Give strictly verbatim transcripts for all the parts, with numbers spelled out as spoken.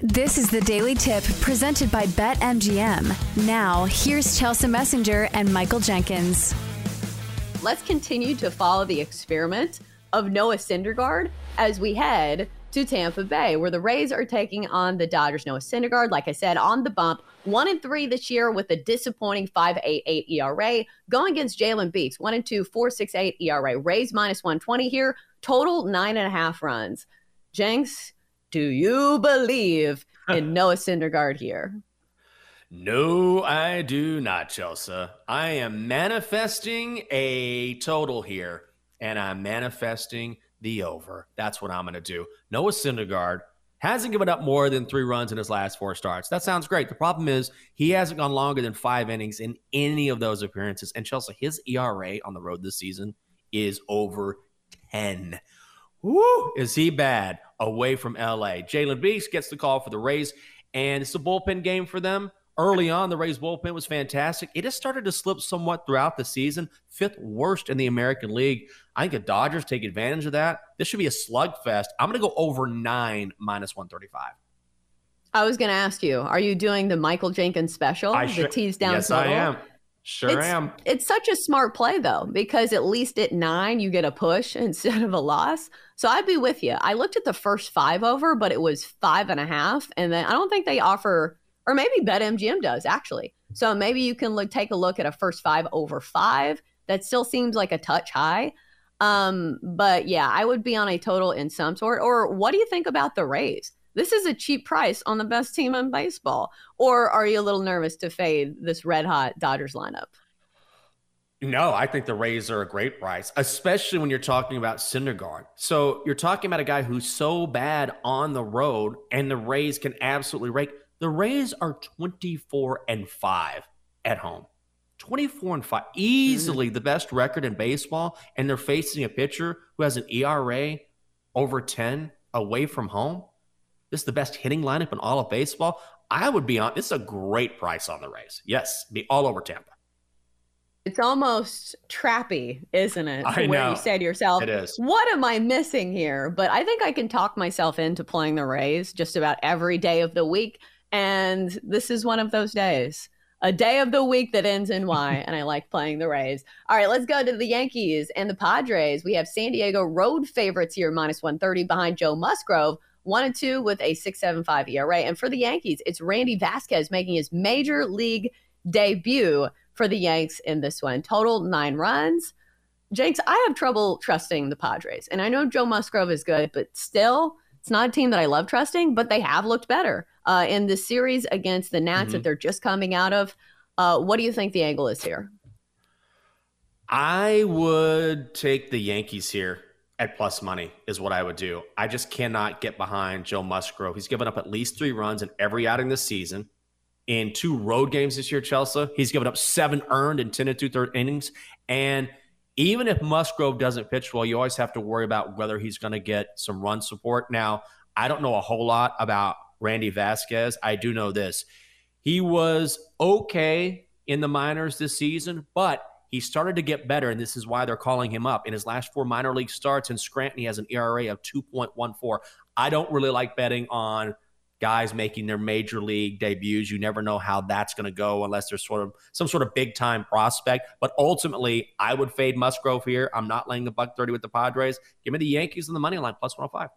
This is the Daily Tip presented by BetMGM. Now, here's Chelsea Messenger and Michael Jenkins. Let's continue to follow the experiment of Noah Syndergaard as we head to Tampa Bay, where the Rays are taking on the Dodgers. Noah Syndergaard, like I said, on the bump, one and three this year with a disappointing five point eight eight E R A, going against Jalen Beeks, one and two, four point six eight E R A. Rays minus one twenty here, total nine and a half runs. Jenks, do you believe in Noah Syndergaard here? No, I do not, Chelsea. I am manifesting a total here, and I'm manifesting the over. That's what I'm going to do. Noah Syndergaard hasn't given up more than three runs in his last four starts. That sounds great. The problem is he hasn't gone longer than five innings in any of those appearances. And Chelsea, his E R A on the road this season is over ten. Woo! Is he bad away from L A? Jalen Beeks gets the call for the Rays, and it's a bullpen game for them. Early on, the Rays bullpen was fantastic. It has started to slip somewhat throughout the season. Fifth worst in the American League. I think the Dodgers take advantage of that. This should be a slugfest. I'm going to go over nine minus one thirty-five. I was going to ask you, are you doing the Michael Jenkins special? I sure, the tease down yes, total? I am. Sure it's, am. It's such a smart play, though, because at least at nine, you get a push instead of a loss. So I'd be with you. I looked at the first five over, but it was five and a half. And then I don't think they offer... Or maybe BetMGM does, actually. So maybe you can look, take a look at a first five over five. That still seems like a touch high. Um, but, yeah, I would be on a total in some sort. Or what do you think about the Rays? This is a cheap price on the best team in baseball. Or are you a little nervous to fade this red-hot Dodgers lineup? No, I think the Rays are a great price, especially when you're talking about Syndergaard. So you're talking about a guy who's so bad on the road, and the Rays can absolutely rake. The Rays are twenty-four and five at home. twenty-four and five. Easily the best record in baseball. And they're facing a pitcher who has an E R A over ten away from home. This is the best hitting lineup in all of baseball. I would be on. This is a great price on the Rays. Yes, be all over Tampa. It's almost trappy, isn't it? I where know. You say to yourself, it is. What am I missing here? But I think I can talk myself into playing the Rays just about every day of the week. And this is one of those days, a day of the week that ends in Y, and I like playing the Rays. All right, let's go to the Yankees and the Padres. We have San Diego road favorites here, minus one thirty behind Joe Musgrove, one and two with a six point seven five E R A. And for the Yankees, it's Randy Vasquez making his major league debut for the Yanks in this one. Total nine runs. Jenks, I have trouble trusting the Padres, and I know Joe Musgrove is good, but still, it's not a team that I love trusting, but they have looked better uh, in this series against the Nats mm-hmm. that they're just coming out of. Uh, what do you think the angle is here? I would take the Yankees here at plus money is what I would do. I just cannot get behind Joe Musgrove. He's given up at least three runs in every outing this season. In two road games this year, Chelsea, he's given up seven earned in ten and two-thirds innings. And even if Musgrove doesn't pitch well, you always have to worry about whether he's going to get some run support. Now, I don't know a whole lot about Randy Vasquez. I do know this. He was okay in the minors this season, but he started to get better, and this is why they're calling him up. In his last four minor league starts in Scranton, he has an E R A of two point one four. I don't really like betting on guys making their major league debuts. You never know how that's going to go unless there's sort of some sort of big-time prospect. But ultimately, I would fade Musgrove here. I'm not laying the buck thirty with the Padres. Give me the Yankees on the money line, plus one oh five.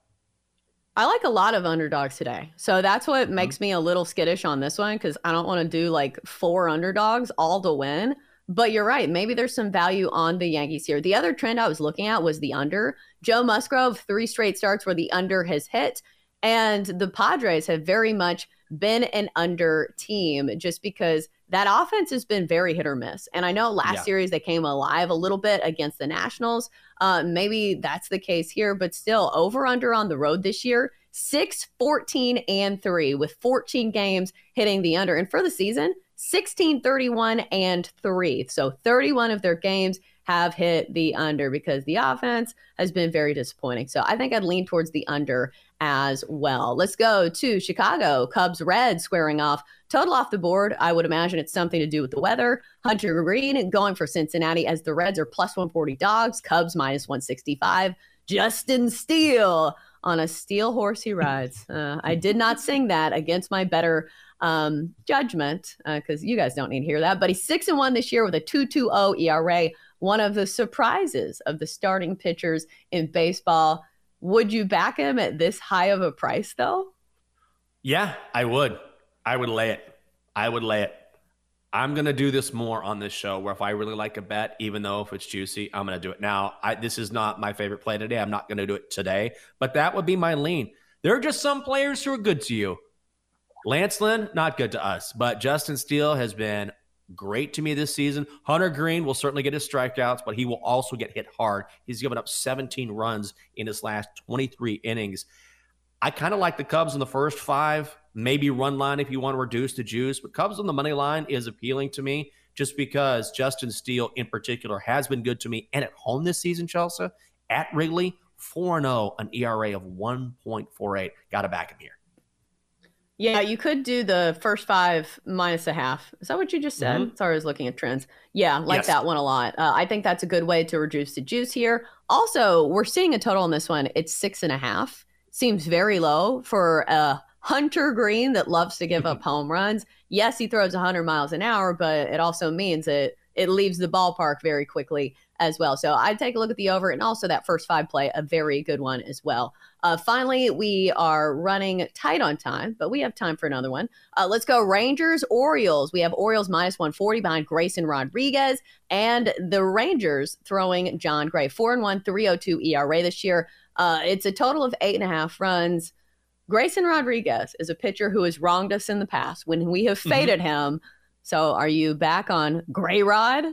I like a lot of underdogs today. So that's what mm-hmm. makes me a little skittish on this one because I don't want to do like four underdogs all to win. But you're right. Maybe there's some value on the Yankees here. The other trend I was looking at was the under. Joe Musgrove, three straight starts where the under has hit. And the Padres have very much been an under team just because that offense has been very hit or miss. And I know last yeah. series they came alive a little bit against the Nationals. Uh, maybe that's the case here, but still over under on the road this year, six, fourteen, and three with fourteen games hitting the under. And for the season, sixteen, thirty-one, and three. So thirty-one of their games have hit the under because the offense has been very disappointing. So I think I'd lean towards the under as well. Let's go to Chicago. Cubs Reds squaring off. Total off the board. I would imagine it's something to do with the weather. Hunter Green going for Cincinnati as the Reds are plus one forty dogs. Cubs minus one sixty-five. Justin Steele on a steel horse he rides. Uh, I did not sing that against my better um, judgment because uh, you guys don't need to hear that. But he's six and one this year with a two point two oh E R A. One of the surprises of the starting pitchers in baseball. Would you back him at this high of a price, though? Yeah, I would. I would lay it. I would lay it. I'm going to do this more on this show where if I really like a bet, even though if it's juicy, I'm going to do it. Now, I, this is not my favorite play today. I'm not going to do it today, but that would be my lean. There are just some players who are good to you. Lance Lynn, not good to us, but Justin Steele has been great to me this season. Hunter Green will certainly get his strikeouts, but he will also get hit hard. He's given up seventeen runs in his last twenty-three innings. I kind of like the Cubs in the first five, maybe run line if you want to reduce the juice, but Cubs on the money line is appealing to me just because Justin Steele in particular has been good to me. And at home this season, Chelsea, at Wrigley, four and oh, an E R A of one point four eight. Got to back him here. Yeah, you could do the first five minus a half. Is that what you just said? Mm-hmm. Sorry, I was looking at trends. Yeah, like yes. that one a lot. Uh, I think that's a good way to reduce the juice here. Also, we're seeing a total on this one. It's six and a half. Seems very low for a Hunter Green that loves to give up home runs. Yes, he throws one hundred miles an hour, but it also means that it leaves the ballpark very quickly as well. So I'd take a look at the over, and also that first five play, a very good one as well. Uh, finally, we are running tight on time, but we have time for another one. Uh, let's go Rangers, Orioles. We have Orioles minus one forty behind Grayson Rodriguez, and the Rangers throwing John Gray. four and one, three oh two E R A this year. Uh, it's a total of eight and a half runs. Grayson Rodriguez is a pitcher who has wronged us in the past when we have faded mm-hmm. him. So are you back on Gray Rod?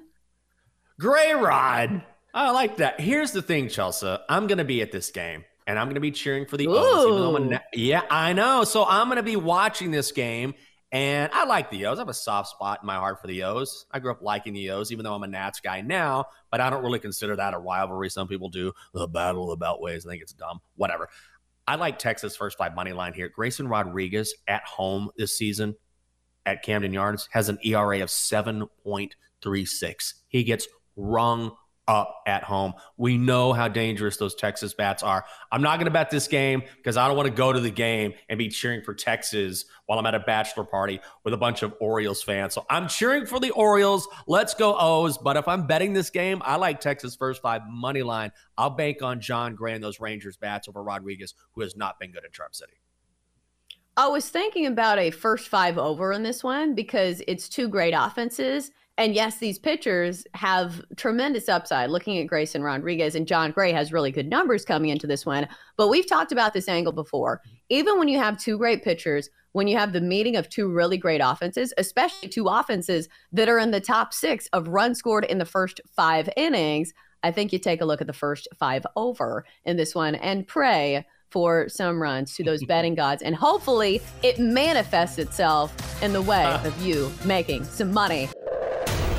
Gray Rod. I like that. Here's the thing, Chelsea. I'm going to be at this game, and I'm going to be cheering for the O's. Even though I'm not, yeah, I know. So I'm going to be watching this game, and I like the O's. I have a soft spot in my heart for the O's. I grew up liking the O's, even though I'm a Nats guy now, but I don't really consider that a rivalry. Some people do. The battle of the beltways. I think it's dumb. Whatever. I like Texas first five money line here. Grayson Rodriguez at home this season at Camden Yards has an E R A of seven point three six. He gets rung up at home. We know how dangerous those Texas bats are. I'm not going to bet this game because I don't want to go to the game and be cheering for Texas while I'm at a bachelor party with a bunch of Orioles fans. So I'm cheering for the Orioles. Let's go O's. But if I'm betting this game, I like Texas first five money line. I'll bank on John Gray and those Rangers bats over Rodriguez, who has not been good in Trump City. I was thinking about a first five over in this one because it's two great offenses. And yes, these pitchers have tremendous upside looking at Grayson Rodriguez, and John Gray has really good numbers coming into this one. But we've talked about this angle before. Even when you have two great pitchers, when you have the meeting of two really great offenses, especially two offenses that are in the top six of runs scored in the first five innings, I think you take a look at the first five over in this one and pray for some runs to those betting gods. And hopefully it manifests itself in the way uh. of you making some money.